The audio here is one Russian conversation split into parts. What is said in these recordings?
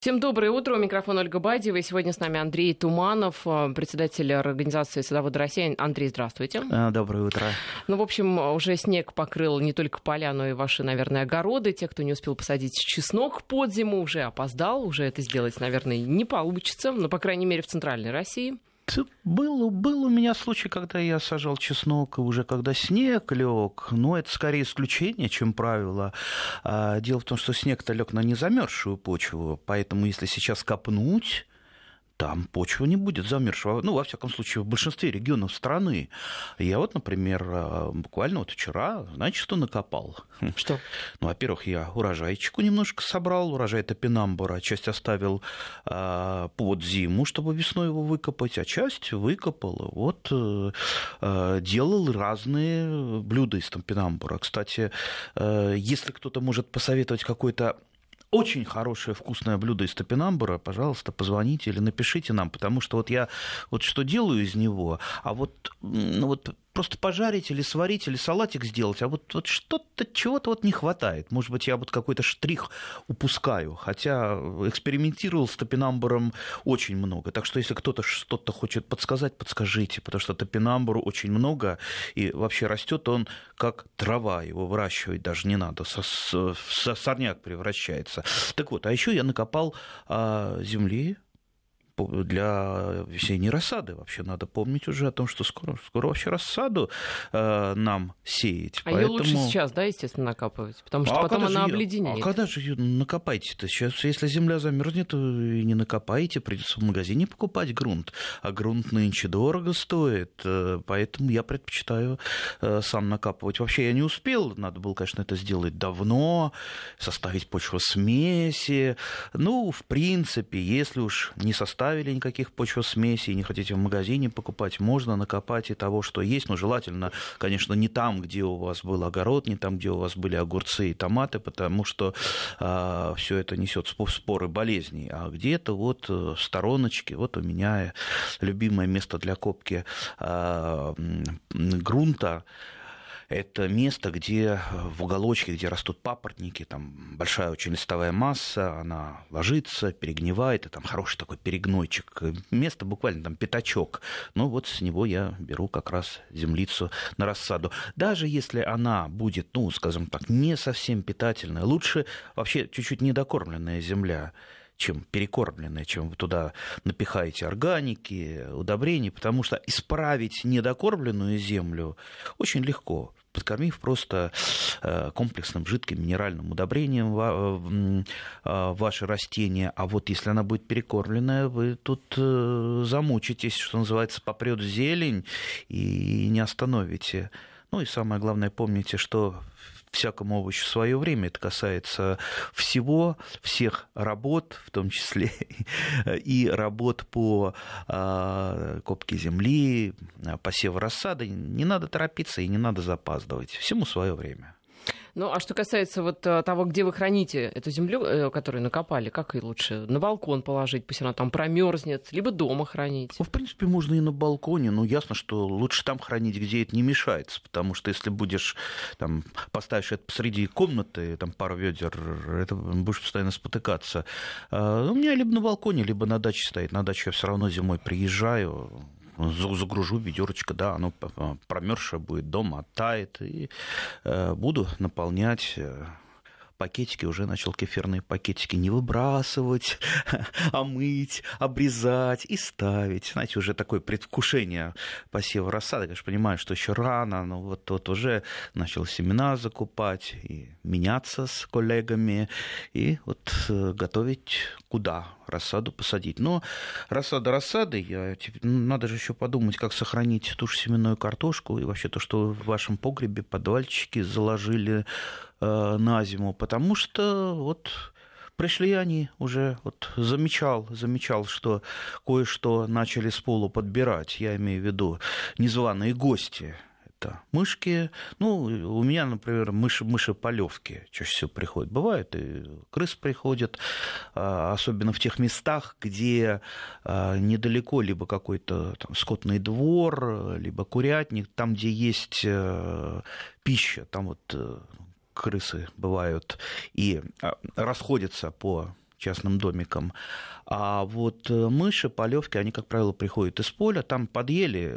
Всем доброе утро. У микрофона Ольга Бадьева. И сегодня с нами Андрей Туманов, председатель организации садоводов России. Андрей, здравствуйте. Доброе утро. Ну, в общем, уже снег покрыл не только поля, но и ваши, наверное, огороды. Те, кто не успел посадить чеснок под зиму, уже опоздал. Уже это сделать, наверное, не получится. Но, по крайней мере, в центральной России. Был у меня случай, когда я сажал чеснок, уже когда снег лег, но это скорее исключение, чем правило. Дело в том, что снег-то лег на незамерзшую почву, поэтому если сейчас копнуть, там почва не будет замерзшего. Ну, во всяком случае, в большинстве регионов страны. Я вот, например, буквально вот вчера, знаете, что накопал? Что? Ну, во-первых, я урожайчику немножко собрал. Урожай топинамбура. Часть оставил под зиму, чтобы весной его выкопать, а часть выкопал. Вот делал разные блюда из топинамбура. Кстати, если кто-то может посоветовать какой-то очень хорошее вкусное блюдо из топинамбура, пожалуйста, позвоните или напишите нам, потому что вот я вот что делаю из него, а вот просто пожарить или сварить, или салатик сделать, а вот что-то, чего-то вот не хватает. Может быть, я вот какой-то штрих упускаю, хотя экспериментировал с топинамбуром очень много. Так что, если кто-то что-то хочет подсказать, подскажите, потому что топинамбуру очень много, и вообще растет он как трава, его выращивать даже не надо, сорняк превращается. Так вот, а еще я накопал земли для весенней рассады. Вообще надо помнить уже о том, что скоро вообще рассаду нам сеять. А поэтому ее лучше сейчас, да, естественно, накапывать? Потому что потом она обледенеет. А когда же ее накопаете-то? Сейчас, если земля замерзнет, и не накопаете, придется в магазине покупать грунт. А грунт нынче дорого стоит, поэтому я предпочитаю сам накапывать. Вообще я не успел, надо было, конечно, это сделать давно, составить почвосмеси. Ну, в принципе, если уж не составить или никаких почвосмесей, не хотите в магазине покупать, можно накопать и того, что есть, но желательно, конечно, не там, где у вас был огород, не там, где у вас были огурцы и томаты, потому что все это несет споры болезней, а где-то вот в стороночке, вот у меня любимое место для копки грунта. Это место, где в уголочке, где растут папоротники, там большая очень листовая масса, она ложится, перегнивает, и там хороший такой перегнойчик. Место буквально там пятачок. Ну вот с него я беру как раз землицу на рассаду. Даже если она будет, ну, скажем так, не совсем питательная, лучше вообще чуть-чуть недокормленная земля, чем перекормленная, чем вы туда напихаете органики, удобрений, потому что исправить недокормленную землю очень легко, подкормив просто комплексным жидким минеральным удобрением ваши растения. А вот если она будет перекормленная, вы тут замучитесь, что называется, попрет зелень и не остановите. Ну и самое главное, помните, что всякому овощу свое время. Это касается всего, всех работ, в том числе и работ по копке земли, посеву рассады. Не надо торопиться и не надо запаздывать. Всему свое время. Ну, а что касается вот того, где вы храните эту землю, которую накопали, как ее лучше? На балкон положить, пусть она там промерзнет, либо дома хранить? В принципе, можно и на балконе, но ясно, что лучше там хранить, где это не мешается, потому что если будешь, там, поставишь это посреди комнаты, там, пару ведер, это будешь постоянно спотыкаться. У меня либо на балконе, либо на даче стоит. На дачу я все равно зимой приезжаю, загружу ведерочко, да, оно промерзшее будет, дома оттает, и буду наполнять пакетики, уже начал кефирные пакетики не выбрасывать, а мыть, обрезать и ставить. Знаете, уже такое предвкушение посева рассады. Конечно, понимаю, что еще рано, но вот уже начал семена закупать и меняться с коллегами, и вот готовить, куда рассаду посадить. Но рассада рассады, надо же еще подумать, как сохранить ту же семенную картошку и вообще то, что в вашем погребе, подвальчике заложили на зиму, потому что вот пришли они уже, вот замечал, что кое-что начали с полу подбирать, я имею в виду незваные гости. Мышки, ну, у меня, например, мыши-полевки чаще всего приходят. Бывают и крыс приходят, особенно в тех местах, где недалеко либо какой-то там скотный двор, либо курятник, там, где есть пища, там вот крысы бывают и расходятся по частным домиком. А вот мыши, полевки, они, как правило, приходят из поля, там подъели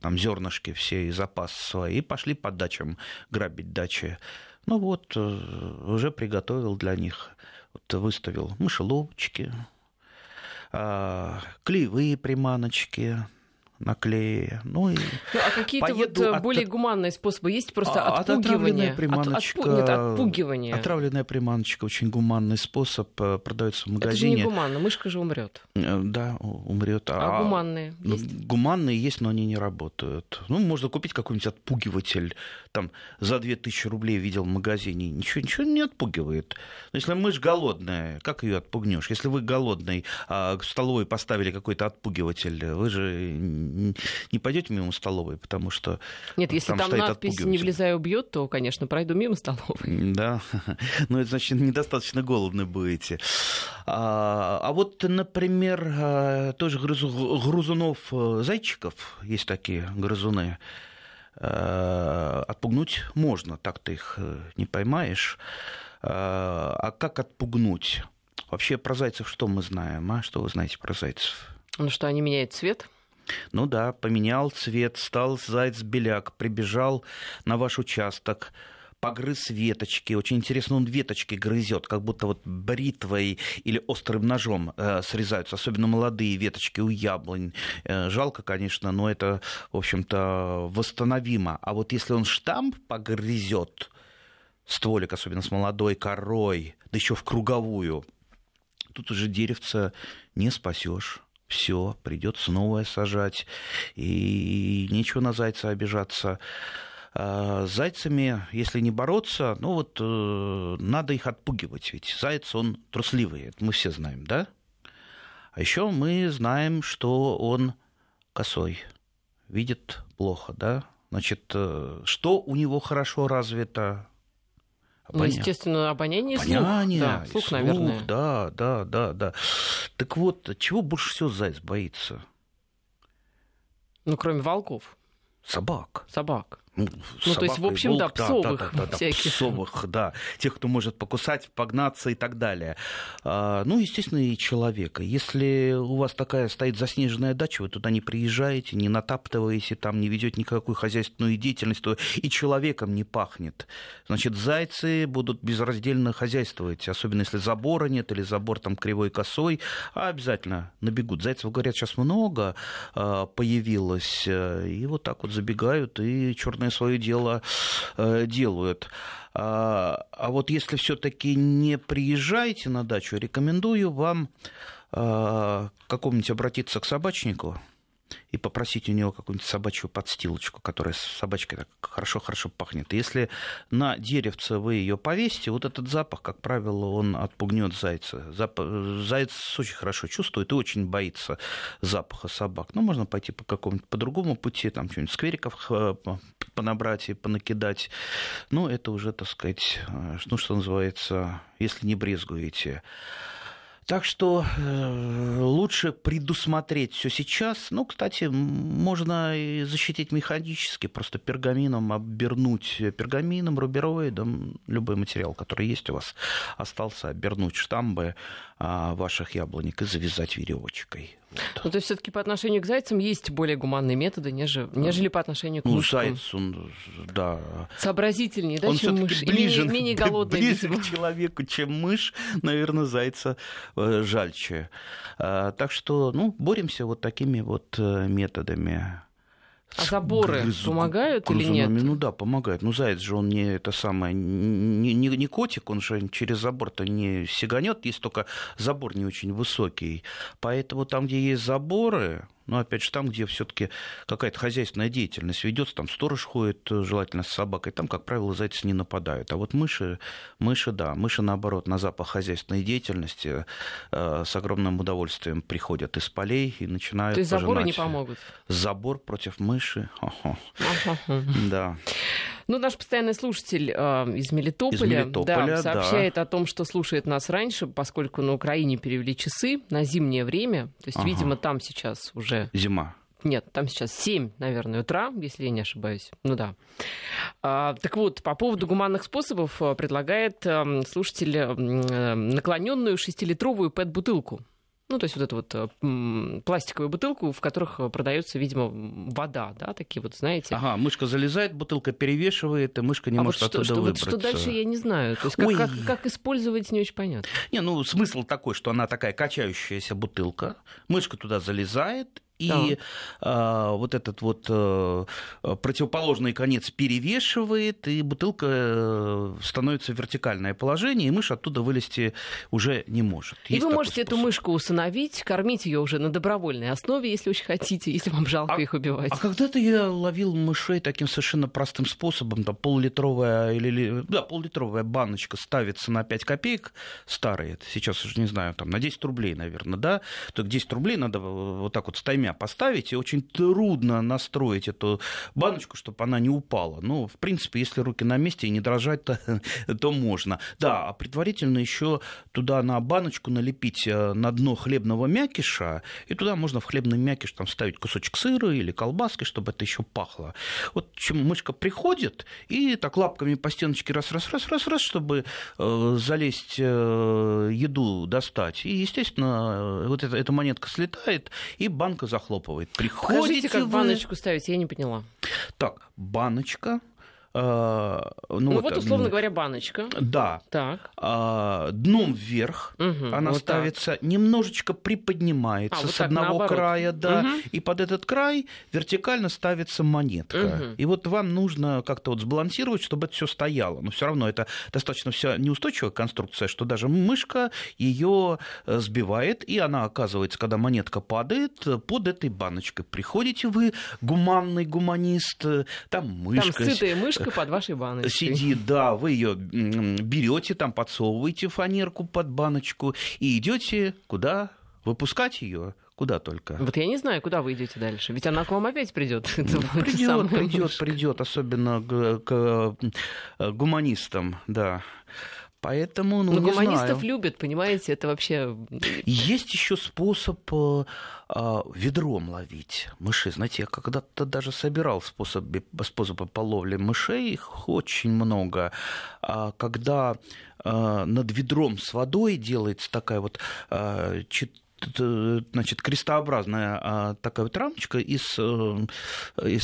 там зернышки все и запас свои, и пошли по дачам грабить дачи. Ну вот, уже приготовил для них, вот, выставил мышеловочки, клеевые приманочки на клее. Ну, и а какие-то вот более гуманные способы есть? Просто отпугивание? Отпугивание. Отравленная приманочка — очень гуманный способ, продается в магазине. Это же не гуманно, мышка же умрет. Да, умрет. А гуманные есть? Гуманные есть, но они не работают. Ну, можно купить какой-нибудь отпугиватель. Там за 2000 рублей видел в магазине. Ничего не отпугивает. Но если мышь голодная, как ее отпугнешь? Если вы голодный, в столовой поставили какой-то отпугиватель, вы же не пойдете мимо столовой, потому что... Нет, если там надпись «Не влезай, убьет», то, конечно, пройду мимо столовой. Да, но это значит, недостаточно голодны будете. А вот, например, тоже грызунов-зайчиков, есть такие грызуны, отпугнуть можно, так ты их не поймаешь. А как отпугнуть? Вообще про зайцев что мы знаем? А что вы знаете про зайцев? Ну что, они меняют цвет? Ну да, поменял цвет, стал заяц-беляк, прибежал на ваш участок, погрыз веточки. Очень интересно, он веточки грызет, как будто вот бритвой или острым ножом срезаются, особенно молодые веточки у яблонь. Жалко, конечно, но это, в общем-то, восстановимо. А вот если он штамп погрызет, стволик, особенно с молодой корой, да еще в круговую, тут уже деревца не спасешь. Все, придется новое сажать, и нечего на зайца обижаться. С зайцами, если не бороться, ну вот надо их отпугивать, ведь заяц, он трусливый, это мы все знаем, да? А еще мы знаем, что он косой, видит плохо, да? Значит, что у него хорошо развито? Обоняние. Ну, естественно, обоняние и слух. Да, слух, наверное. Да. Так вот, чего больше всего заяц боится? Ну, кроме волков. Собак. Ну, то есть, в общем, волк, да, псовых всяких. Псовых, да. Тех, кто может покусать, погнаться и так далее. Ну, естественно, и человека. Если у вас такая стоит заснеженная дача, вы туда не приезжаете, не натаптываете, там не ведете никакую хозяйственную деятельность, то и человеком не пахнет. Значит, зайцы будут безраздельно хозяйствовать, особенно если забора нет или забор там кривой, косой, а обязательно набегут. Зайцев, говорят, сейчас много появилось, и вот так вот забегают, и черт свое дело делают. А вот если все-таки не приезжаете на дачу, рекомендую вам какому-нибудь обратиться к собачнику и попросить у него какую-нибудь собачью подстилочку, которая с собачкой так хорошо-хорошо пахнет. Если на деревце вы ее повесите, вот этот запах, как правило, он отпугнет зайца. Заяц очень хорошо чувствует и очень боится запаха собак. Но можно пойти по какому-нибудь по другому пути, там что-нибудь сквериков понабрать и понакидать. Ну, это уже, так сказать, ну, что называется, если не брезгуете. Так что лучше предусмотреть все сейчас. Ну, кстати, можно и защитить механически, просто пергамином обернуть, пергамином, рубероидом, любой материал, который есть у вас, остался, обернуть штамбы ваших яблонек и завязать веревочкой. Вот. Ну, то есть все-таки по отношению к зайцам есть более гуманные методы, нежели по отношению к мышкам. Ну, заяц, он, да. Сообразительнее, да, он чем мышь. Менее голодный. Ближе к человеку, чем мышь, наверное, зайца жальче. Так что, ну, боремся вот такими вот методами. А заборы помогают или нет? Ну да, помогают. Ну, заяц же, он не это самое, не котик, он же через забор-то не сиганет, если только забор не очень высокий. Поэтому там, где есть заборы, ну, опять же, там, где все-таки какая-то хозяйственная деятельность ведется, там сторож ходит, желательно с собакой, там, как правило, зайцы не нападают. А вот мыши, наоборот, на запах хозяйственной деятельности с огромным удовольствием приходят из полей и начинают пожинать. То есть заборы не помогут? Забор против мыши. Да. Ну, наш постоянный слушатель из Мелитополя, сообщает о том, что слушает нас раньше, поскольку на Украине перевели часы на зимнее время. То есть, видимо, там сейчас уже... Зима. Нет, там сейчас 7, наверное, утра, если я не ошибаюсь. Ну да. Так вот, по поводу гуманных способов предлагает слушатель наклоненную 6-литровую ПЭТ-бутылку. Ну, то есть вот эту вот пластиковую бутылку, в которых продается, видимо, вода, да, такие вот, знаете. Ага, мышка залезает, бутылка перевешивает, и мышка не может вот оттуда выбраться. Вот что дальше, я не знаю. То есть как использовать, не очень понятно. Не, ну, смысл такой, что она такая качающаяся бутылка, мышка туда залезает, и вот этот вот противоположный конец перевешивает, и бутылка становится в вертикальное положение, и мышь оттуда вылезти уже не может. И есть вы можете способ. Эту мышку усыновить, кормить ее уже на добровольной основе, если очень хотите, если вам жалко их убивать. А когда-то я ловил мышей таким совершенно простым способом. Там пол-литровая баночка ставится на 5 копеек, старые, сейчас уже не знаю, там на 10 рублей, наверное, да? Только 10 рублей надо вот так вот с таймя поставить, и очень трудно настроить эту баночку, чтобы она не упала. Но, в принципе, если руки на месте и не дрожать, то можно. Да, а предварительно еще туда на баночку налепить на дно хлебного мякиша, и туда можно в хлебный мякиш там вставить кусочек сыра или колбаски, чтобы это еще пахло. Вот чем мышка приходит, и так лапками по стеночке раз-раз-раз-раз-раз, чтобы залезть, еду достать. И, естественно, вот эта монетка слетает, и банка захлопывает. Приходите. Покажите, как баночку ставить, я не поняла. Так, баночка. Вот, условно говоря, баночка. Да. Так. Дном вверх она вот ставится, так. Немножечко приподнимается вот с одного наоборот. Края, да, и под этот край вертикально ставится монетка. И вот вам нужно как-то вот сбалансировать, чтобы это все стояло. Но все равно это достаточно вся неустойчивая конструкция, что даже мышка ее сбивает, и она оказывается, когда монетка падает, под этой баночкой. Приходите вы, гуманный гуманист, там мышка. Там сытая мышка под вашей баночкой. Сидит, да, вы ее берете, там подсовываете фанерку под баночку и идете куда? Выпускать ее? Куда только? Вот я не знаю, куда вы идете дальше. Ведь она к вам опять придет. Придет, особенно к гуманистам, да. Поэтому, ну, не гуманистов знаю. Любят, понимаете, это вообще... Есть еще способ ведром ловить мышей. Знаете, я когда-то даже собирал способы по ловле мышей, их очень много. Когда над ведром с водой делается такая вот... значит, крестообразная такая вот рамочка из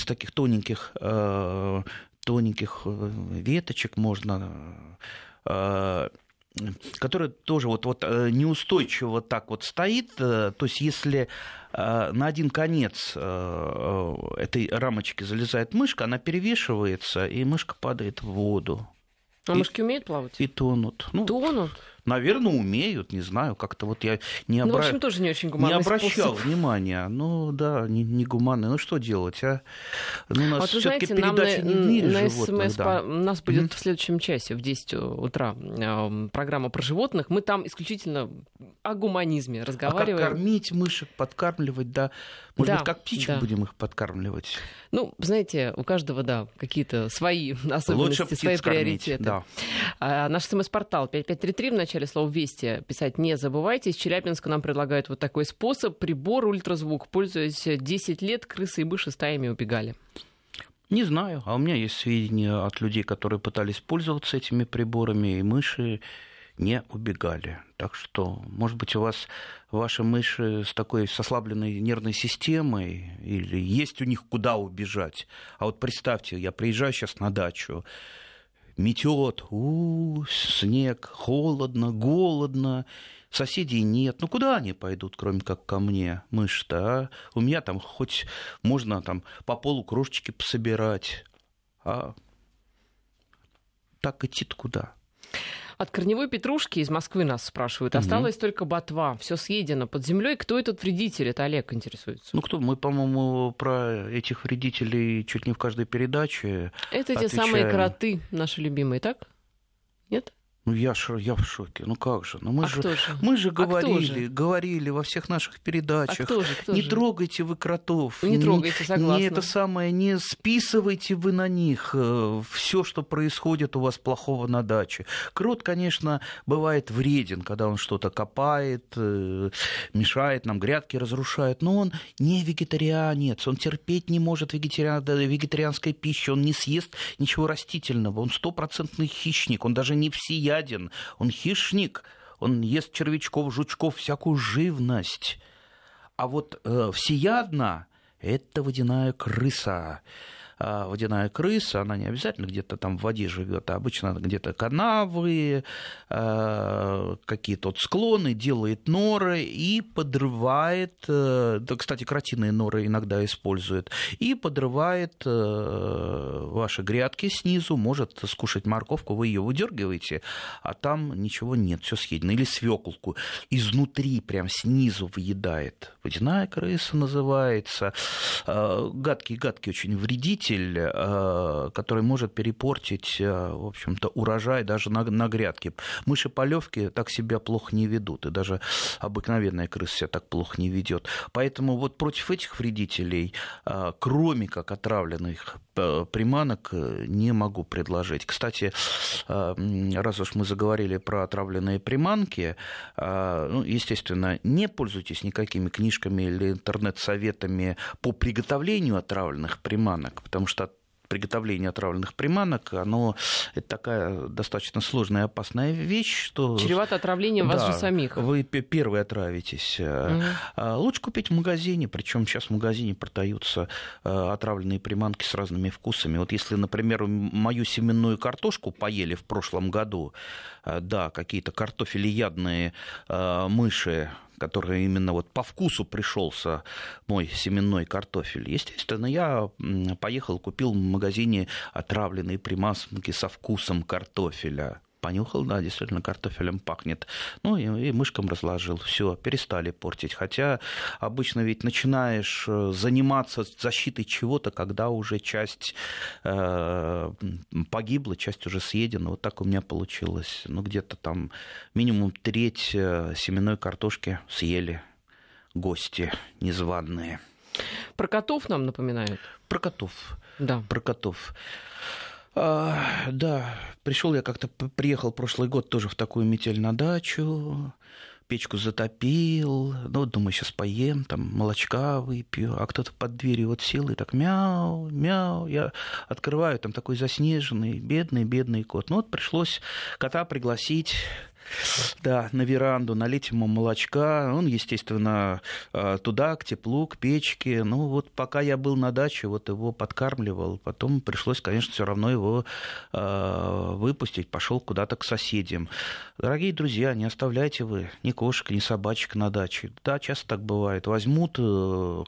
таких тоненьких веточек можно... которая тоже вот неустойчиво так вот стоит. То есть если на один конец этой рамочки залезает мышка, она перевешивается, и мышка падает в воду. А мышки умеют плавать? И тонут. Тонут? Наверное, умеют, не знаю, как-то вот я не обращал... в общем, тоже не очень гуманный способ. Не обращал внимания. Ну, да, не гуманный. Ну, что делать, а? Ну, у нас всё-таки передача не в мире на животных. Нас будет в следующем часе в 10 утра программа про животных. Мы там исключительно о гуманизме разговариваем. Как кормить мышек, подкармливать, да. Может быть, как птичек будем их подкармливать? Ну, знаете, у каждого, да, какие-то свои особенности, свои приоритеты. Да. Наш СМС-портал 5533 в начале слова «Вести» писать не забывайте. Из Челябинска нам предлагают вот такой способ. Прибор ультразвук. Пользуясь 10 лет, крысы и мыши стаями убегали. Не знаю. А у меня есть сведения от людей, которые пытались пользоваться этими приборами, и мыши не убегали. Так что, может быть, у вас ваши мыши с такой ослабленной нервной системой, или есть у них куда убежать. А вот представьте, я приезжаю сейчас на дачу, метет, снег, холодно, голодно, соседей нет. Ну, куда они пойдут, кроме как ко мне, мышь-то, а? У меня там хоть можно там по полу крошечки пособирать, а так идти-то куда? От корневой петрушки из Москвы нас спрашивают. Осталась только ботва, все съедено под землей. Кто этот вредитель? Это Олег интересуется. Ну кто? Мы, по-моему, про этих вредителей чуть не в каждой передаче. Это отвечаем. Те самые кроты, наши любимые, так? Нет? Ну, я в шоке. Ну, как же? Ну, мы же говорили во всех наших передачах. Не трогайте вы кротов. Не трогайте, согласна. Не списывайте вы на них все, что происходит у вас плохого на даче. Крот, конечно, бывает вреден, когда он что-то копает, мешает нам, грядки разрушает. Но он не вегетарианец. Он терпеть не может вегетарианской пищи. Он не съест ничего растительного. Он стопроцентный хищник. Он даже не всеядный. Он хищник, он ест червячков, жучков, всякую живность. А вот всеядна – это водяная крыса. Водяная крыса, она не обязательно где-то там в воде живет, а обычно где-то канавы, какие-то вот склоны, делает норы и подрывает, да, кстати, кротиные норы иногда используют, и подрывает ваши грядки снизу, может скушать морковку, вы ее выдергиваете, а там ничего нет, все съедено, или свеклку изнутри, прям снизу выедает. Водяная крыса называется, гадкий-гадкий очень вредитель, который может перепортить, в общем-то, урожай даже на грядке. Мыши-полевки так себя плохо не ведут, и даже обыкновенная крыса себя так плохо не ведет. Поэтому вот против этих вредителей, кроме как отравленных приманок, не могу предложить. Кстати, раз уж мы заговорили про отравленные приманки, ну, естественно, не пользуйтесь никакими книжками или интернет-советами по приготовлению отравленных приманок, потому что приготовление отравленных приманок, это такая достаточно сложная и опасная вещь, что... Чревато отравлением вас же самих. Вы первые отравитесь. Угу. Лучше купить в магазине, причем сейчас в магазине продаются отравленные приманки с разными вкусами. Вот если, например, мою семенную картошку поели в прошлом году, да, какие-то картофелеядные мыши, который именно вот по вкусу пришелся мой семенной картофель. Естественно, я поехал, купил в магазине отравленные приманки со вкусом картофеля. Понюхал, да, действительно, картофелем пахнет. Ну, и мышкам разложил. Все, перестали портить. Хотя обычно ведь начинаешь заниматься защитой чего-то, когда уже часть погибла, часть уже съедена. Вот так у меня получилось. Ну, где-то там минимум треть семенной картошки съели гости незваные. Про котов нам напоминают? Про котов. Да. Про котов. Да, приехал прошлый год тоже в такую метель на дачу, печку затопил, думаю, сейчас поем, там, молочка выпью, а кто-то под дверью сел и так мяу, мяу, я открываю, там такой заснеженный, бедный кот, пришлось кота пригласить... Да, на веранду, налить ему молочка. Он, естественно, туда, к теплу, к печке. Пока я был на даче, его подкармливал. Потом пришлось, конечно, все равно его выпустить. Пошел куда-то к соседям. Дорогие друзья, не оставляйте вы ни кошек, ни собачек на даче. Да, часто так бывает. Возьмут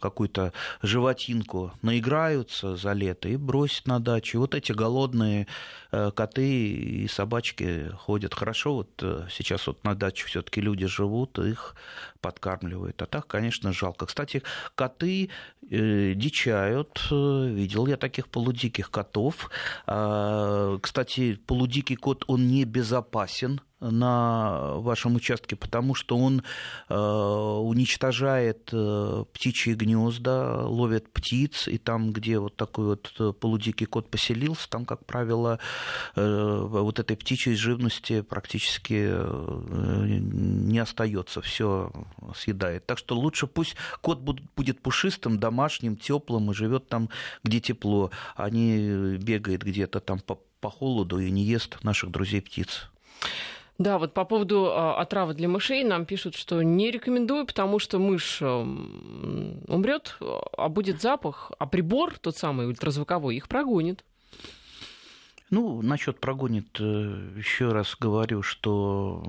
какую-то животинку, наиграются за лето и бросят на дачу. Эти голодные коты и собачки ходят. Хорошо, сейчас на даче все-таки люди живут, их подкармливают. А так, конечно, жалко. Кстати, коты дичают. Видел я таких полудиких котов. Кстати, полудикий кот, он не безопасен на вашем участке, потому что он уничтожает птичьи гнезда, ловит птиц, и там, где такой полудикий кот поселился, там, как правило, этой птичьей живности практически не остается, все съедает. Так что лучше пусть кот будет пушистым, домашним, теплым и живет там, где тепло, а не бегает где-то там по холоду и не ест наших друзей птиц. Да, по поводу отравы для мышей нам пишут, что не рекомендую, потому что мышь умрет, а будет запах, а прибор, тот самый ультразвуковой, их прогонит. Насчет прогонит, еще раз говорю, что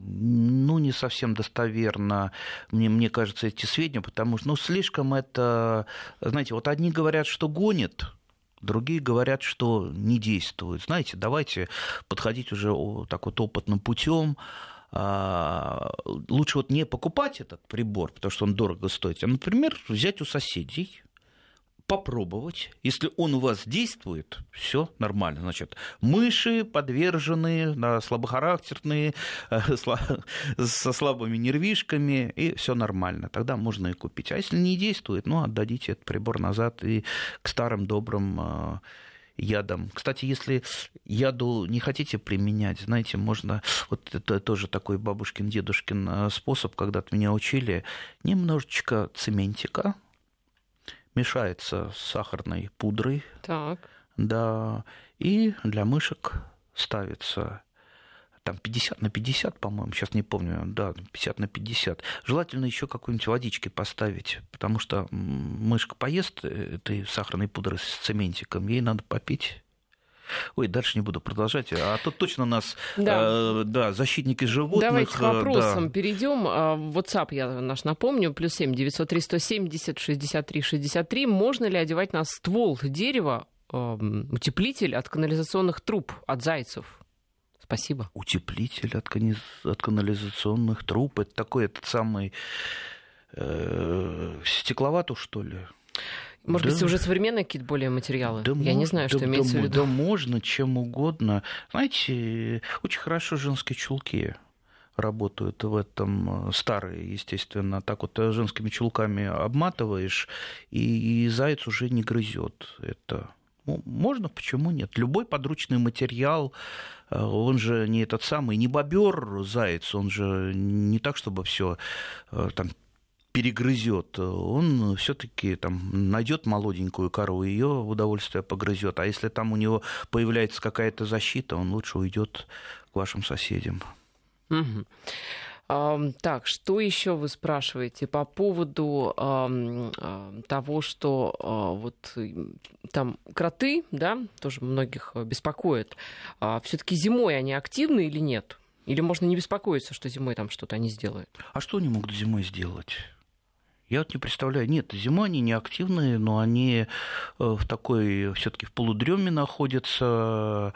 не совсем достоверно, мне кажется, эти сведения, потому что слишком это, знаете, одни говорят, что гонит, другие говорят, что не действуют. Знаете, давайте подходить уже так опытным путем. Лучше не покупать этот прибор, потому что он дорого стоит, а, например, взять у соседей, попробовать. Если он у вас действует, все нормально. Значит, мыши подвержены, слабохарактерные, со слабыми нервишками, и все нормально. Тогда можно и купить. А если не действует, ну, отдадите этот прибор назад и к старым добрым ядам. Кстати, если яду не хотите применять, знаете, можно... Вот это тоже такой бабушкин-дедушкин способ, когда-то меня учили. Немножечко цементика мешается с сахарной пудрой. Так. Да. И для мышек ставится... Там 50/50, по-моему, сейчас не помню, да, 50/50. Желательно еще какой-нибудь водички поставить, потому что мышка поест этой сахарной пудры с цементиком, ей надо попить. Ой, дальше не буду продолжать. А тут точно нас, защитники животных. Давайте к вопросам перейдем. WhatsApp я наш напомню. +7 903 170 63 63. Можно ли одевать на ствол дерева утеплитель от канализационных труб, от зайцев? Спасибо. Утеплитель от канализационных труб. Это такой этот самый стекловату, что ли? Может быть, уже современные какие-то более материалы? Я не знаю, что имеется в виду. Да можно, чем угодно. Знаете, очень хорошо женские чулки работают в этом. Старые, естественно. Так вот женскими чулками обматываешь, и заяц уже не грызет это. Можно, почему нет? Любой подручный материал, он же не этот самый, не бобер заяц, он же не так, чтобы все там перегрызет. Он все-таки там найдет молоденькую кору, ее в удовольствие погрызет. А если там у него появляется какая-то защита, он лучше уйдет к вашим соседям. Угу. Так, что еще вы спрашиваете по поводу того, что вот там кроты, да, тоже многих беспокоит. Все-таки зимой они активны или нет? Или можно не беспокоиться, что зимой там что-то они сделают? А что они могут зимой сделать? Я вот не представляю. Нет, зимой они не активные, но они в такой, все-таки в полудреме находятся.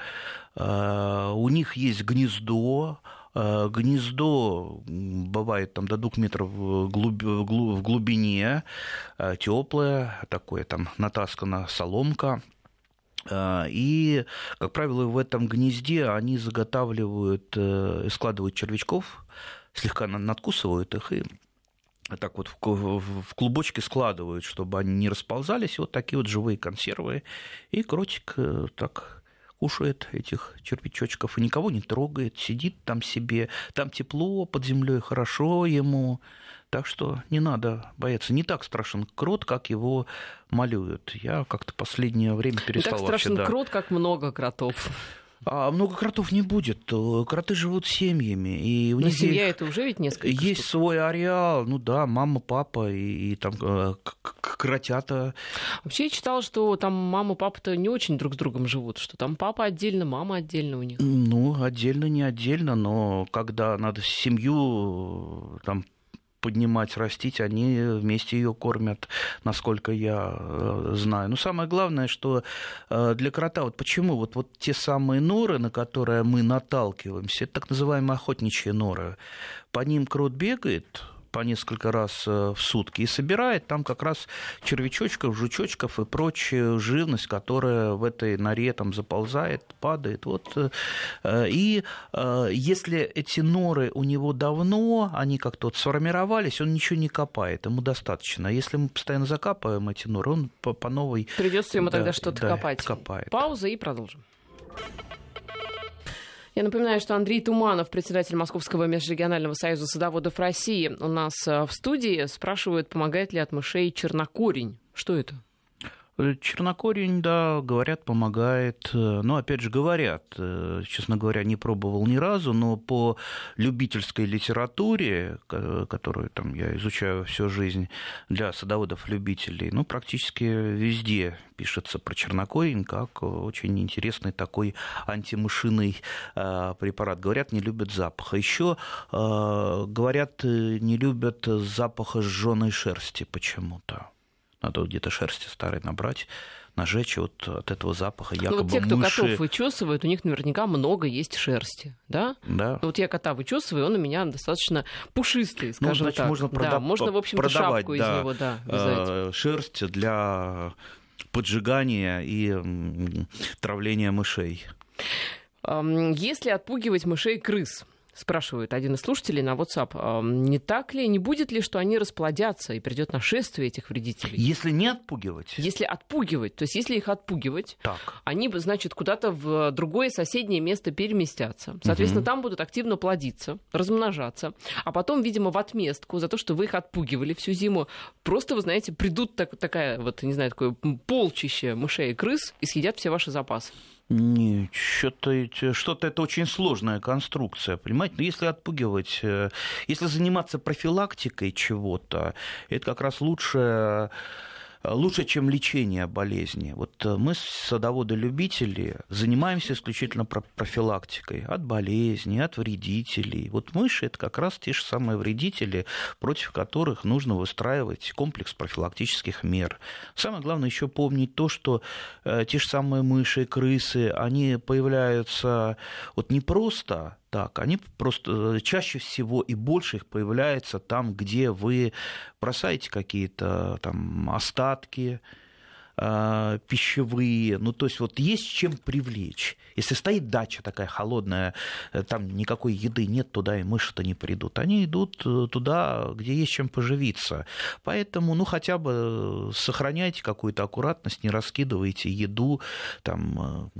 У них есть гнездо. Гнездо бывает там до 2 метров в глубине, теплое, такое там натаскана соломка. И, как правило, в этом гнезде они заготавливают и складывают червячков, слегка надкусывают их и так вот в клубочки складывают, чтобы они не расползались. И вот такие вот живые консервы. И кротик так... кушает этих червячочков и никого не трогает, сидит там себе, там тепло, под землей хорошо ему, так что не надо бояться. Не так страшен крот, как его малюют. Я как-то последнее время перестал вообще... Не так страшен крот, как много кротов. А много кротов не будет. Кроты живут семьями. И у них семья это уже ведь несколько есть штук. Свой ареал. Ну да, мама, папа и там кротята. Вообще я читала, что там мама, папа-то не очень друг с другом живут. Что там папа отдельно, мама отдельно у них. Ну, отдельно, не отдельно. Но когда надо семью там поднимать, растить, они вместе ее кормят, насколько я знаю. Но самое главное, что для крота, вот почему вот те самые норы, на которые мы наталкиваемся, это так называемые охотничьи норы, по ним крот бегает по несколько раз в сутки и собирает там как раз червячочков, жучочков и прочую живность, которая в этой норе там заползает, падает. Вот. И если эти норы у него давно, они как-то вот сформировались, он ничего не копает, ему достаточно. Если мы постоянно закапываем эти норы, он по новой... Придется ему тогда что-то копать. Копает. Пауза и продолжим. Я напоминаю, что Андрей Туманов, председатель Московского межрегионального союза садоводов России, у нас в студии. Спрашивают, помогает ли от мышей чернокорень. Что это? Чернокорень, да, говорят, помогает. Ну, опять же, говорят. Честно говоря, не пробовал ни разу, но по любительской литературе, которую там я изучаю всю жизнь для садоводов-любителей, ну, практически везде пишется про чернокорень как очень интересный такой антимышиный препарат. Говорят, не любят запаха. Еще говорят, не любят запаха сжёной шерсти почему-то. Надо где-то шерсти старой набрать, нажечь от этого запаха якобы мыши. Ну, вот те, кто котов вычесывают, у них наверняка много есть шерсти, да? Да. Но вот я кота вычесываю, он у меня достаточно пушистый, скажем так. Ну, значит, можно продавать, да, можно, в общем-то, шапку из него, да, вязать. Шерсть для поджигания и травления мышей. Если отпугивать мышей и крыс, спрашивает один из слушателей на WhatsApp, не так ли, не будет ли, что они расплодятся и придет нашествие этих вредителей? Если не отпугивать? Если отпугивать, то есть если их отпугивать, так, они, значит, куда-то в другое соседнее место переместятся. Соответственно, там будут активно плодиться, размножаться. А потом, видимо, в отместку за то, что вы их отпугивали всю зиму, просто, вы знаете, придут такая вот, не знаю, такое полчище мышей и крыс и съедят все ваши запасы. Нет, что-то это очень сложная конструкция, понимаете? Но если отпугивать, если заниматься профилактикой чего-то, это как раз лучше, чем лечение болезни. Вот мы, садоводы-любители, занимаемся исключительно профилактикой от болезней, от вредителей. Вот мыши – это как раз те же самые вредители, против которых нужно выстраивать комплекс профилактических мер. Самое главное еще помнить то, что те же самые мыши, крысы, они появляются вот не просто так, они просто чаще всего и больше их появляется там, где вы бросаете какие-то там остатки пищевые, ну, то есть вот есть чем привлечь. Если стоит дача такая холодная, там никакой еды нет, туда и мыши-то не придут. Они идут туда, где есть чем поживиться. Поэтому, ну, хотя бы сохраняйте какую-то аккуратность, не раскидывайте еду, там,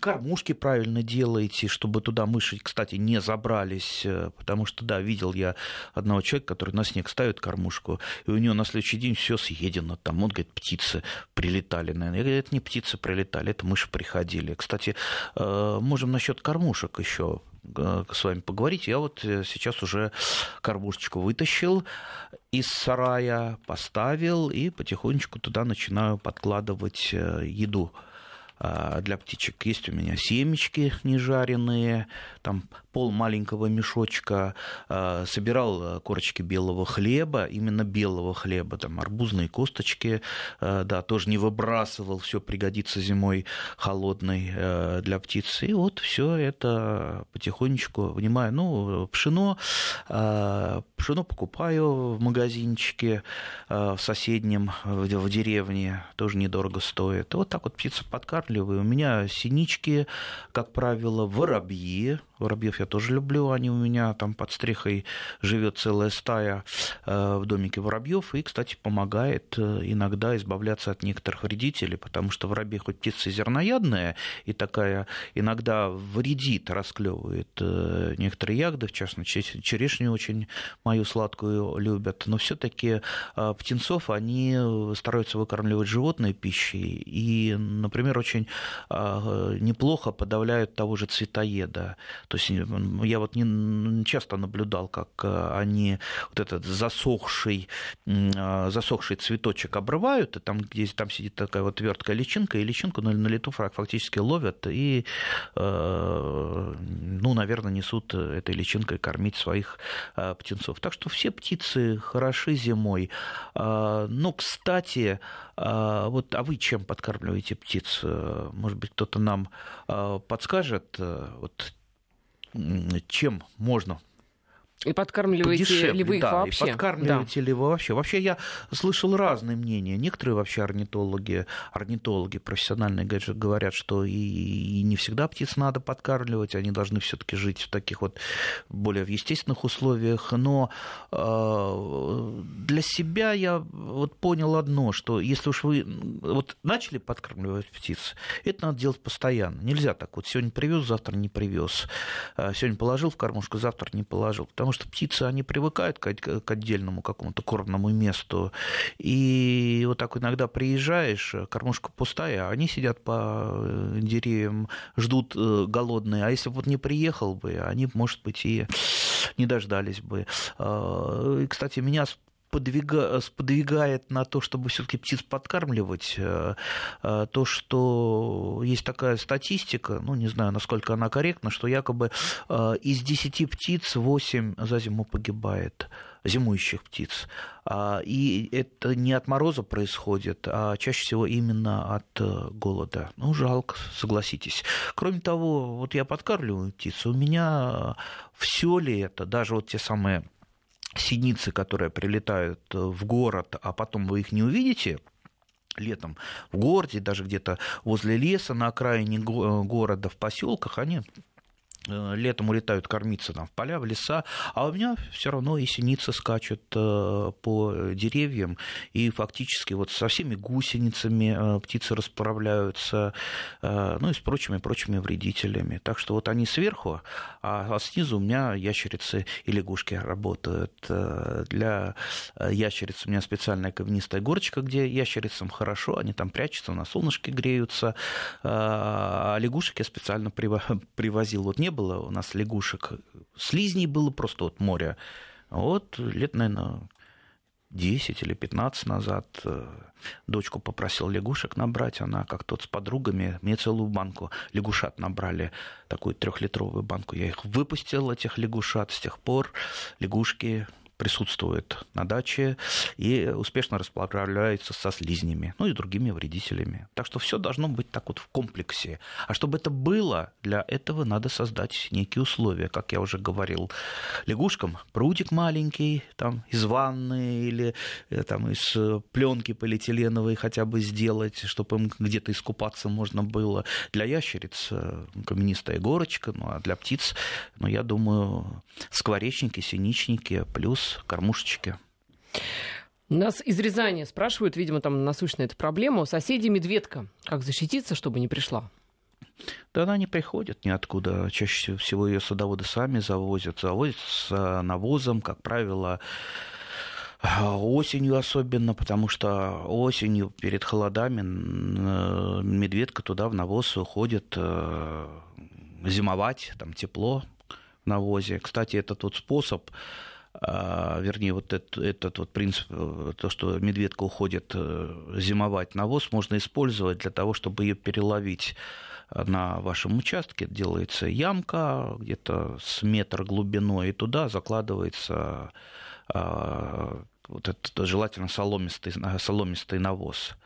кормушки правильно делайте, чтобы туда мыши, кстати, не забрались, потому что, да, видел я одного человека, который на снег ставит кормушку, и у него на следующий день все съедено там. Он говорит, птицы прилетали, наверное. Я говорю, это не птицы прилетали, это мыши приходили. Кстати, можем насчет кормушек еще с вами поговорить. Я вот сейчас уже кормушечку вытащил из сарая, поставил и потихонечку туда начинаю подкладывать еду для птичек. Есть у меня семечки нежареные, там пол маленького мешочка. Собирал корочки белого хлеба, именно белого хлеба, там арбузные косточки, да, тоже не выбрасывал, все пригодится зимой холодной для птицы. И вот все это потихонечку внимаю. Ну, пшено покупаю в магазинчике в соседнем, в деревне, тоже недорого стоит. Вот так вот птица подкармливает. У меня синички, как правило, воробьи. Воробьев я тоже люблю. Они у меня там под стрехой живет целая стая в домике воробьев. И, кстати, помогает иногда избавляться от некоторых вредителей, потому что воробьи хоть птица зерноядная и такая иногда вредит, расклевывает некоторые ягоды, в частности, черешню очень мою сладкую любят. Но все-таки птенцов они стараются выкармливать животной пищей. И, например, очень неплохо подавляют того же цветоеда. То есть я вот не часто наблюдал, как они вот этот засохший цветочек обрывают, и там, где там сидит такая вот верткая личинка, и личинку на лету фактически ловят и, ну, наверное, несут этой личинкой кормить своих птенцов. Так что все птицы хороши зимой. Но, кстати, вот, а вы чем подкармливаете птиц? Может быть, кто-то нам подскажет, вот, чем можно? И подкармливаете подешевле, ли вы их, да, вообще? И подкармливаете, да, ли вы вообще? Вообще я слышал разные мнения. Некоторые вообще орнитологи профессиональные говорят, что и не всегда птиц надо подкармливать, они должны все-таки жить в таких вот более в естественных условиях. Но для себя я вот понял одно, что если уж вы вот начали подкармливать птиц, это надо делать постоянно. Нельзя так вот сегодня привез, завтра не привез, сегодня положил в кормушку, завтра не положил, потому что птицы, они привыкают к отдельному какому-то кормному месту. И вот так иногда приезжаешь, кормушка пустая, они сидят по деревьям, ждут голодные. А если бы вот не приехал бы, они, может быть, и не дождались бы. И, кстати, меня сподвигает на то, чтобы все-таки птиц подкармливать. То, что есть такая статистика, ну, не знаю, насколько она корректна, что якобы из 10 птиц 8 за зиму погибает, зимующих птиц. И это не от мороза происходит, а чаще всего именно от голода. Ну, жалко, согласитесь. Кроме того, вот я подкармливаю птицу, у меня все ли это, даже вот те самые синицы, которые прилетают в город, а потом вы их не увидите летом в городе, даже где-то возле леса, на окраине города, в поселках, они летом улетают кормиться там в поля, в леса, а у меня все равно и синицы скачут по деревьям, и фактически вот со всеми гусеницами птицы расправляются, ну и с прочими вредителями. Так что вот они сверху, а снизу у меня ящерицы и лягушки работают. Для ящериц у меня специальная каменистая горочка, где ящерицам хорошо, они там прячутся, на солнышке греются, а лягушек я специально привозил. Вот не было у нас лягушек, слизней было просто от моря. Вот лет, наверное, 10 или 15 назад дочку попросил лягушек набрать, она как-то вот с подругами, мне целую банку лягушат набрали, такую 3-литровую банку, я их выпустил, этих лягушат, с тех пор лягушки присутствуют на даче и успешно расправляются со слизнями, ну и другими вредителями. Так что все должно быть так вот в комплексе. А чтобы это было, для этого надо создать некие условия. Как я уже говорил, лягушкам прудик маленький, там, из ванны или там, из пленки полиэтиленовой хотя бы сделать, чтобы им где-то искупаться можно было. Для ящериц каменистая горочка, ну а для птиц, ну, я думаю, скворечники, синичники, плюс кормушечки. Нас из Рязани спрашивают, видимо, там насущная эта проблема. У соседей медведка. Как защититься, чтобы не пришла? Да она не приходит ниоткуда. Чаще всего ее садоводы сами завозят. Завозят с навозом, как правило, осенью особенно, потому что осенью перед холодами медведка туда в навоз уходит зимовать. Там тепло в навозе. Кстати, это тот способ, вернее, вот этот вот принцип, то, что медведка уходит зимовать в навоз, можно использовать для того, чтобы ее переловить на вашем участке. Делается ямка где-то с метр глубиной, и туда закладывается вот этот, желательно соломистый навоз.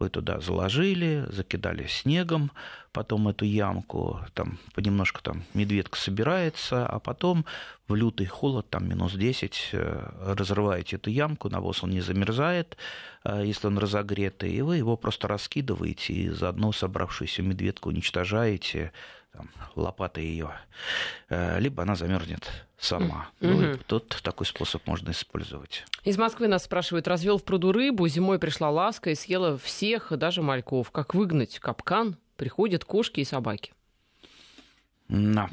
Вы туда заложили, закидали снегом, потом эту ямку, там понемножку там медведка собирается, а потом в лютый холод, там минус 10, разрываете эту ямку, навоз он не замерзает, если он разогретый, и вы его просто раскидываете, и заодно собравшуюся медведку уничтожаете там лопатой ее, либо она замерзнет сама. Ну, тут такой способ можно использовать. Из Москвы нас спрашивают: развел в пруду рыбу, зимой пришла ласка и съела всех, даже мальков. Как выгнать капкан? Приходят кошки и собаки. Да.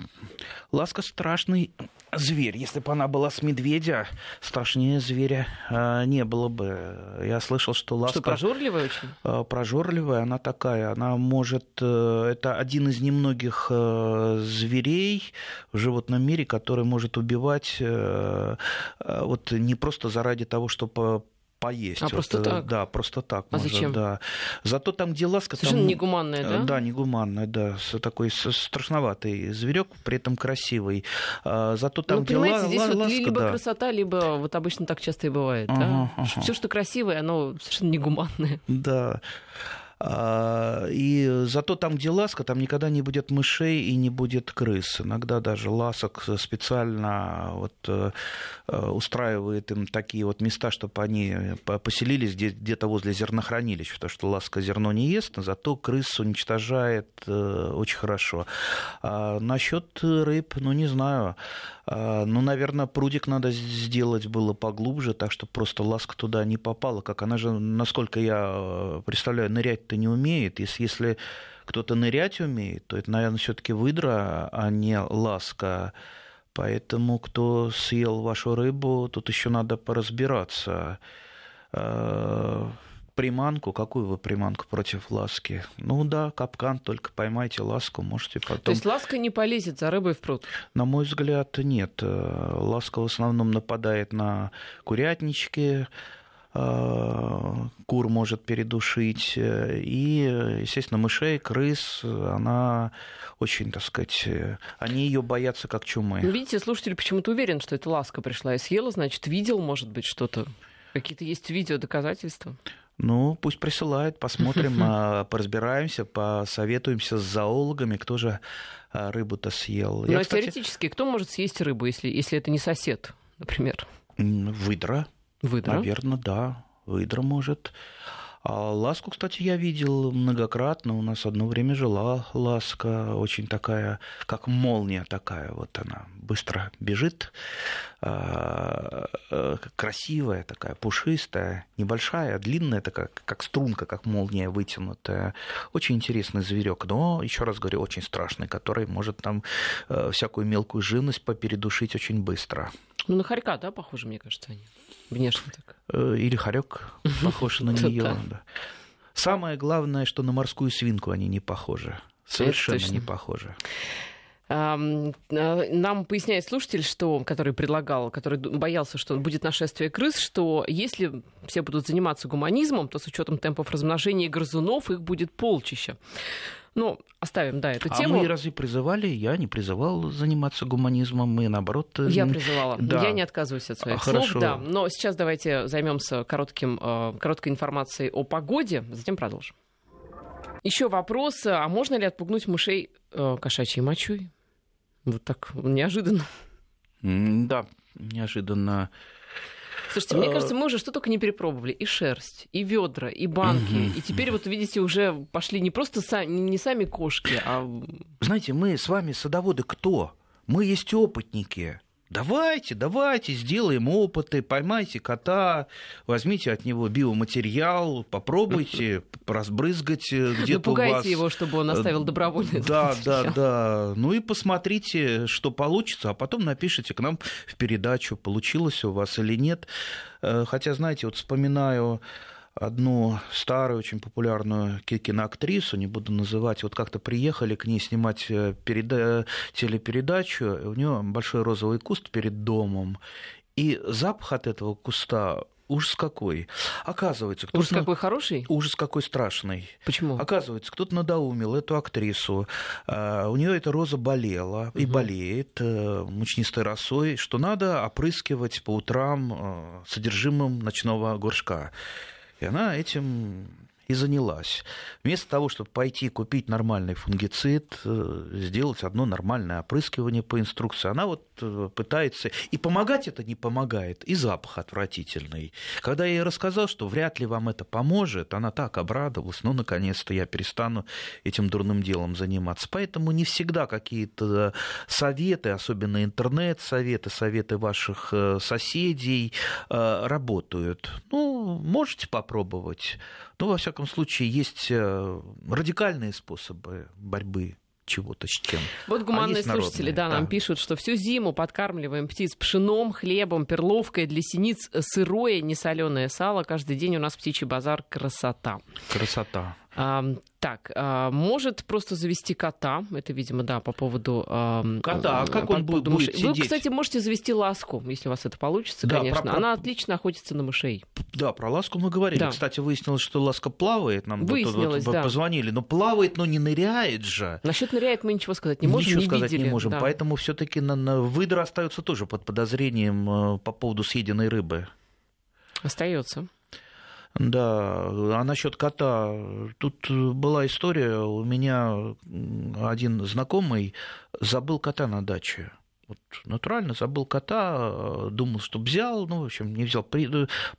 Ласка — страшный зверь. Если бы она была с медведя, страшнее зверя не было бы. Я слышал, что ласка... Что, прожорливая очень? Прожорливая она такая. Она может... Это один из немногих зверей в животном мире, который может убивать вот не просто заради того, чтобы поесть. А вот, просто так? Да, просто так. А может, зачем? Да. Зато там, где ласка... Совершенно там... негуманная, да? Да, негуманная, да. Такой страшноватый зверек, при этом красивый. Зато там, ну, где ласка... здесь вот либо да. красота, либо вот обычно так часто и бывает. Да? Все, что красивое, оно совершенно негуманное. Да. И зато там, где ласка, там никогда не будет мышей и не будет крыс. Иногда даже ласок специально вот устраивает им такие вот места, чтобы они поселились где-то возле зернохранилищ, потому что ласка зерно не ест, но зато крыс уничтожает очень хорошо. А насчет рыб, ну, не знаю. Ну, наверное, прудик надо сделать было поглубже, так, чтобы просто ласка туда не попала. Как она же, насколько я представляю, нырять-то не умеет. Если кто-то нырять умеет, то это, наверное, все-таки выдра, а не ласка. Поэтому, кто съел вашу рыбу, тут еще надо поразбираться. приманку. Какую вы приманку против ласки? Ну да, капкан, только поймайте ласку, можете потом... То есть ласка не полезет за рыбой в пруд? На мой взгляд, нет. Ласка в основном нападает на курятнички, кур может передушить, и, естественно, мышей, крыс, она очень, так сказать, они ее боятся как чумы. Ну, видите, слушатель почему-то уверен, что эта ласка пришла и съела, значит, видел, может быть, что-то, какие-то есть видеодоказательства? Ну, пусть присылают, посмотрим, поразбираемся, посоветуемся с зоологами, кто же рыбу-то съел. Ну, а теоретически, кто может съесть рыбу, если это не сосед, например? Выдра. Выдра? Наверное, да. Выдра может. А ласку, кстати, я видел многократно. У нас одно время жила ласка, очень такая, как молния такая. Вот она быстро бежит, красивая такая, пушистая, небольшая, длинная такая, как струнка, как молния вытянутая. Очень интересный зверек, но, еще раз говорю, очень страшный, который может там всякую мелкую живность попередушить очень быстро. Ну, на хорька, да, похоже, мне кажется, они внешне так. Или хорек похож на нее. Самое главное, что на морскую свинку они не похожи. Совершенно не похожи. Нам поясняет слушатель, что, который предлагал, который боялся, что будет нашествие крыс, что если все будут заниматься гуманизмом, то с учетом темпов размножения грызунов их будет полчища. Ну, оставим, да, эту тему. А мы разве призывали? Я не призывал заниматься гуманизмом, мы, наоборот... Я призывала. Да. Я не отказываюсь от своих слов. Да. Но сейчас давайте займемся короткой информацией о погоде, затем продолжим. Еще вопрос, а можно ли отпугнуть мышей кошачьей мочой? Вот так, неожиданно. Да, неожиданно. Слушайте, мне кажется, мы уже что только не перепробовали. И шерсть, и ведра, и банки. И теперь, вот видите, уже пошли не просто не сами кошки, а... Знаете, мы с вами садоводы кто? Мы есть опытники. Давайте, сделаем опыты, поймайте кота, возьмите от него биоматериал, попробуйте разбрызгать где-то у вас. Напугайте его, чтобы он оставил добровольно. Да. Ну и посмотрите, что получится, а потом напишите к нам в передачу, получилось у вас или нет. Хотя, знаете, вот вспоминаю одну старую, очень популярную киноактрису, не буду называть, вот как-то приехали к ней снимать телепередачу, у нее большой розовый куст перед домом, и запах от этого куста ужас какой. Оказывается, кто-то... Ужас какой хороший? Ужас какой страшный. Почему? Оказывается, кто-то надоумил эту актрису. У нее эта роза болела и болеет мучнистой росой, что надо опрыскивать по утрам содержимым ночного горшка. И она этим и занялась. Вместо того, чтобы пойти купить нормальный фунгицид, сделать одно нормальное опрыскивание по инструкции, она вот пытается... И помогать это не помогает, и запах отвратительный. Когда я ей рассказал, что вряд ли вам это поможет, она так обрадовалась, ну, наконец-то я перестану этим дурным делом заниматься. Поэтому не всегда какие-то советы, особенно интернет-советы, советы ваших соседей работают. Ну, можете попробовать. Ну, во всяком случае, есть радикальные способы борьбы чего-то с чем. Вот гуманные слушатели, да, нам пишут, что всю зиму подкармливаем птиц пшеном, хлебом, перловкой, для синиц сырое, несоленое сало. Каждый день у нас птичий базар. Красота. Красота. Так, может просто завести кота. Это, видимо, да, по поводу... Кота, а как он будет сидеть? Вы, кстати, можете завести ласку, если у вас это получится, да, конечно. Она отлично охотится на мышей. Да, про ласку мы говорили. Да. Кстати, выяснилось, что ласка плавает. Нам выяснилось, да. Позвонили. Но плавает, но не ныряет же. Насчет ныряет мы ничего сказать не можем. Ничего не сказать видели. Не можем. Да. Поэтому все-таки выдра остается тоже под подозрением по поводу съеденной рыбы. Остается. Да, а насчет кота, тут была история, у меня один знакомый забыл кота на даче, вот, натурально забыл кота, думал, что взял, ну, в общем, не взял,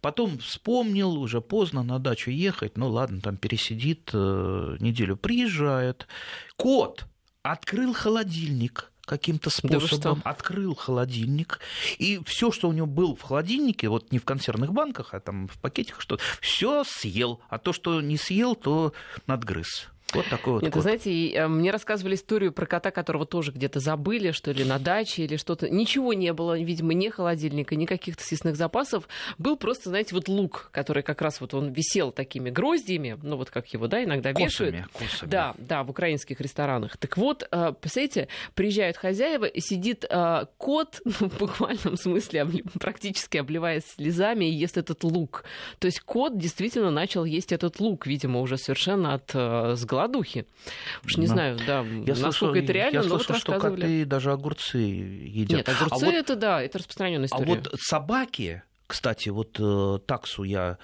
потом вспомнил, уже поздно на дачу ехать, ну, ладно, там пересидит, неделю приезжает, кот открыл холодильник. Каким-то способом открыл холодильник, и все, что у него было в холодильнике, вот не в консервных банках, а там в пакетиках, что все съел, а то, что не съел, то надгрыз. Вот такой вот. Нет, знаете, мне рассказывали историю про кота, которого тоже где-то забыли, что ли, на даче или что-то. Ничего не было, видимо, ни холодильника, ни каких-то съестных запасов. Был просто, знаете, вот лук, который как раз вот он висел такими гроздьями, ну вот как его, да, иногда вешают. Косами. Да, да, в украинских ресторанах. Так вот, представляете, приезжают хозяева, и сидит кот, ну, в буквальном смысле, практически обливаясь слезами, и ест этот лук. То есть кот действительно начал есть этот лук, видимо, уже совершенно от сглаза. Ладухи. Уж не знаю, да, я насколько слышал, это реально, я но слышал, вот что коты даже огурцы едят. Нет, огурцы это вот, да, это распространенная история. А вот собаки, кстати, вот таксу я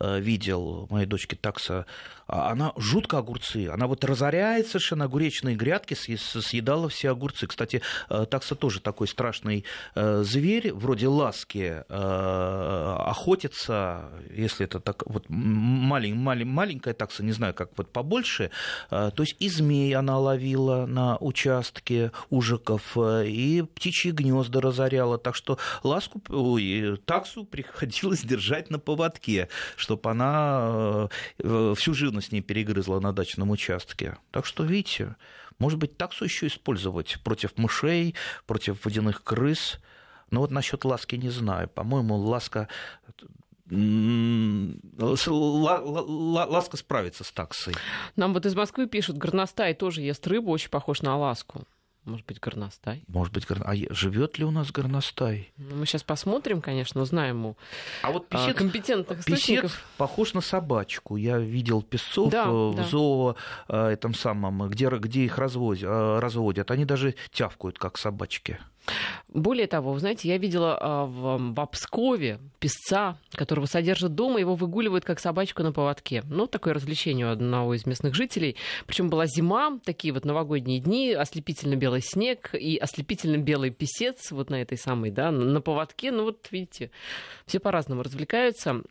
видел, моей дочке такса, она жутко огурцы, она вот разоряет совершенно огуречные грядки, съедала все огурцы. Кстати, такса тоже такой страшный зверь, вроде ласки, охотится, если это так, вот маленькая такса, не знаю, как вот побольше, то есть и змей она ловила на участке ужиков, и птичьи гнезда разоряла, так что таксу приходилось держать на поводке, чтобы она всю живность не перегрызла на дачном участке. Так что, видите, может быть, таксу еще использовать против мышей, против водяных крыс. Но вот насчет ласки не знаю. По-моему, ласка справится с таксой. Нам вот из Москвы пишут, горностай тоже ест рыбу, очень похож на ласку. Может быть, горностай? Может быть, горностай. А живет ли у нас горностай? Ну, мы сейчас посмотрим, конечно, узнаем у компетентных источников. Писец похож на собачку. Я видел песцов в зоо, этом самом, где их разводят. Они даже тявкают, как собачки. Более того, вы знаете, я видела в Обскове песца, которого содержат дома, его выгуливают как собачку на поводке. Ну, такое развлечение у одного из местных жителей. Причем была зима, такие вот новогодние дни, ослепительно белый снег и ослепительно белый песец вот на этой самой, да, на поводке. Ну, вот видите, все по-разному развлекаются.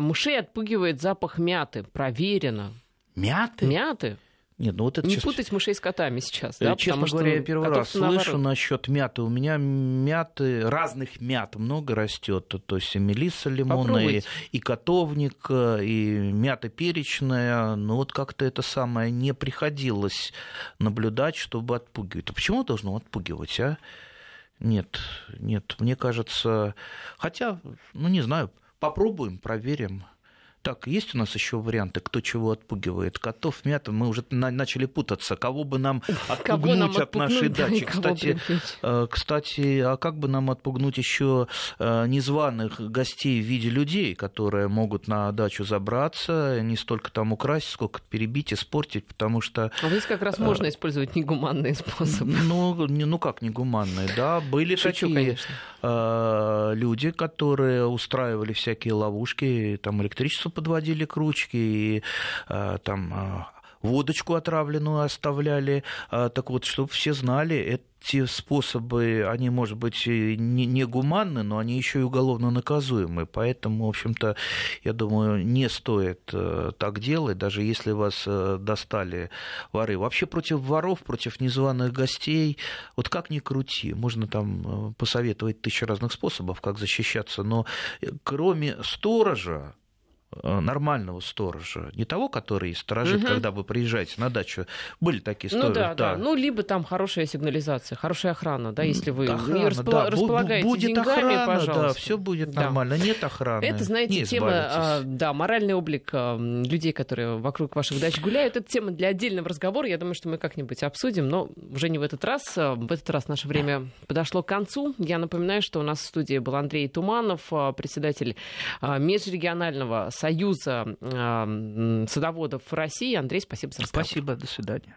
Мышей отпугивает запах мяты. Проверено. Мяты? Мяты. Нет, ну вот это не сейчас... путать мышей с котами сейчас, да? Честно говоря, я первый раз слышу насчет мяты. У меня мяты, разных мят много растет. То есть и мелисса лимонная, и котовник, и мята перечная. Но вот как-то это самое не приходилось наблюдать, чтобы отпугивать. А почему должно отпугивать, а? Нет, мне кажется... Хотя, ну не знаю, попробуем, проверим. Так, есть у нас еще варианты, кто чего отпугивает? Котов, мята, мы уже начали путаться. Кого бы нам отпугнуть от нашей дачи? Кстати, а как бы нам отпугнуть еще незваных гостей в виде людей, которые могут на дачу забраться, не столько там украсть, сколько перебить, испортить, потому что... А здесь как раз можно использовать негуманные способы. Ну как негуманные, да. Были такие люди, которые устраивали всякие ловушки, там электричество подводили к ручке и там водочку отравленную оставляли. Так вот, чтобы все знали, эти способы, они, может быть, не гуманны, но они еще и уголовно наказуемы. Поэтому, в общем-то, я думаю, не стоит так делать, даже если вас достали воры. Вообще против воров, против незваных гостей, вот как ни крути, можно там посоветовать тысячу разных способов, как защищаться, но кроме сторожа, нормального сторожа, не того, который сторожит, когда вы приезжаете на дачу. Были такие сторожи. Ну да. Ну либо там хорошая сигнализация, хорошая охрана, да, если вы располагаете будет деньгами, охрана, пожалуйста. Да, все будет нормально, нет охраны. Это, знаете, тема, да, моральный облик людей, которые вокруг ваших дач гуляют, это тема для отдельного разговора, я думаю, что мы как-нибудь обсудим, но уже не в этот раз. В этот раз наше время подошло к концу. Я напоминаю, что у нас в студии был Андрей Туманов, председатель Межрегионального Союза садоводов России. Андрей, спасибо за разговор. Спасибо, до свидания.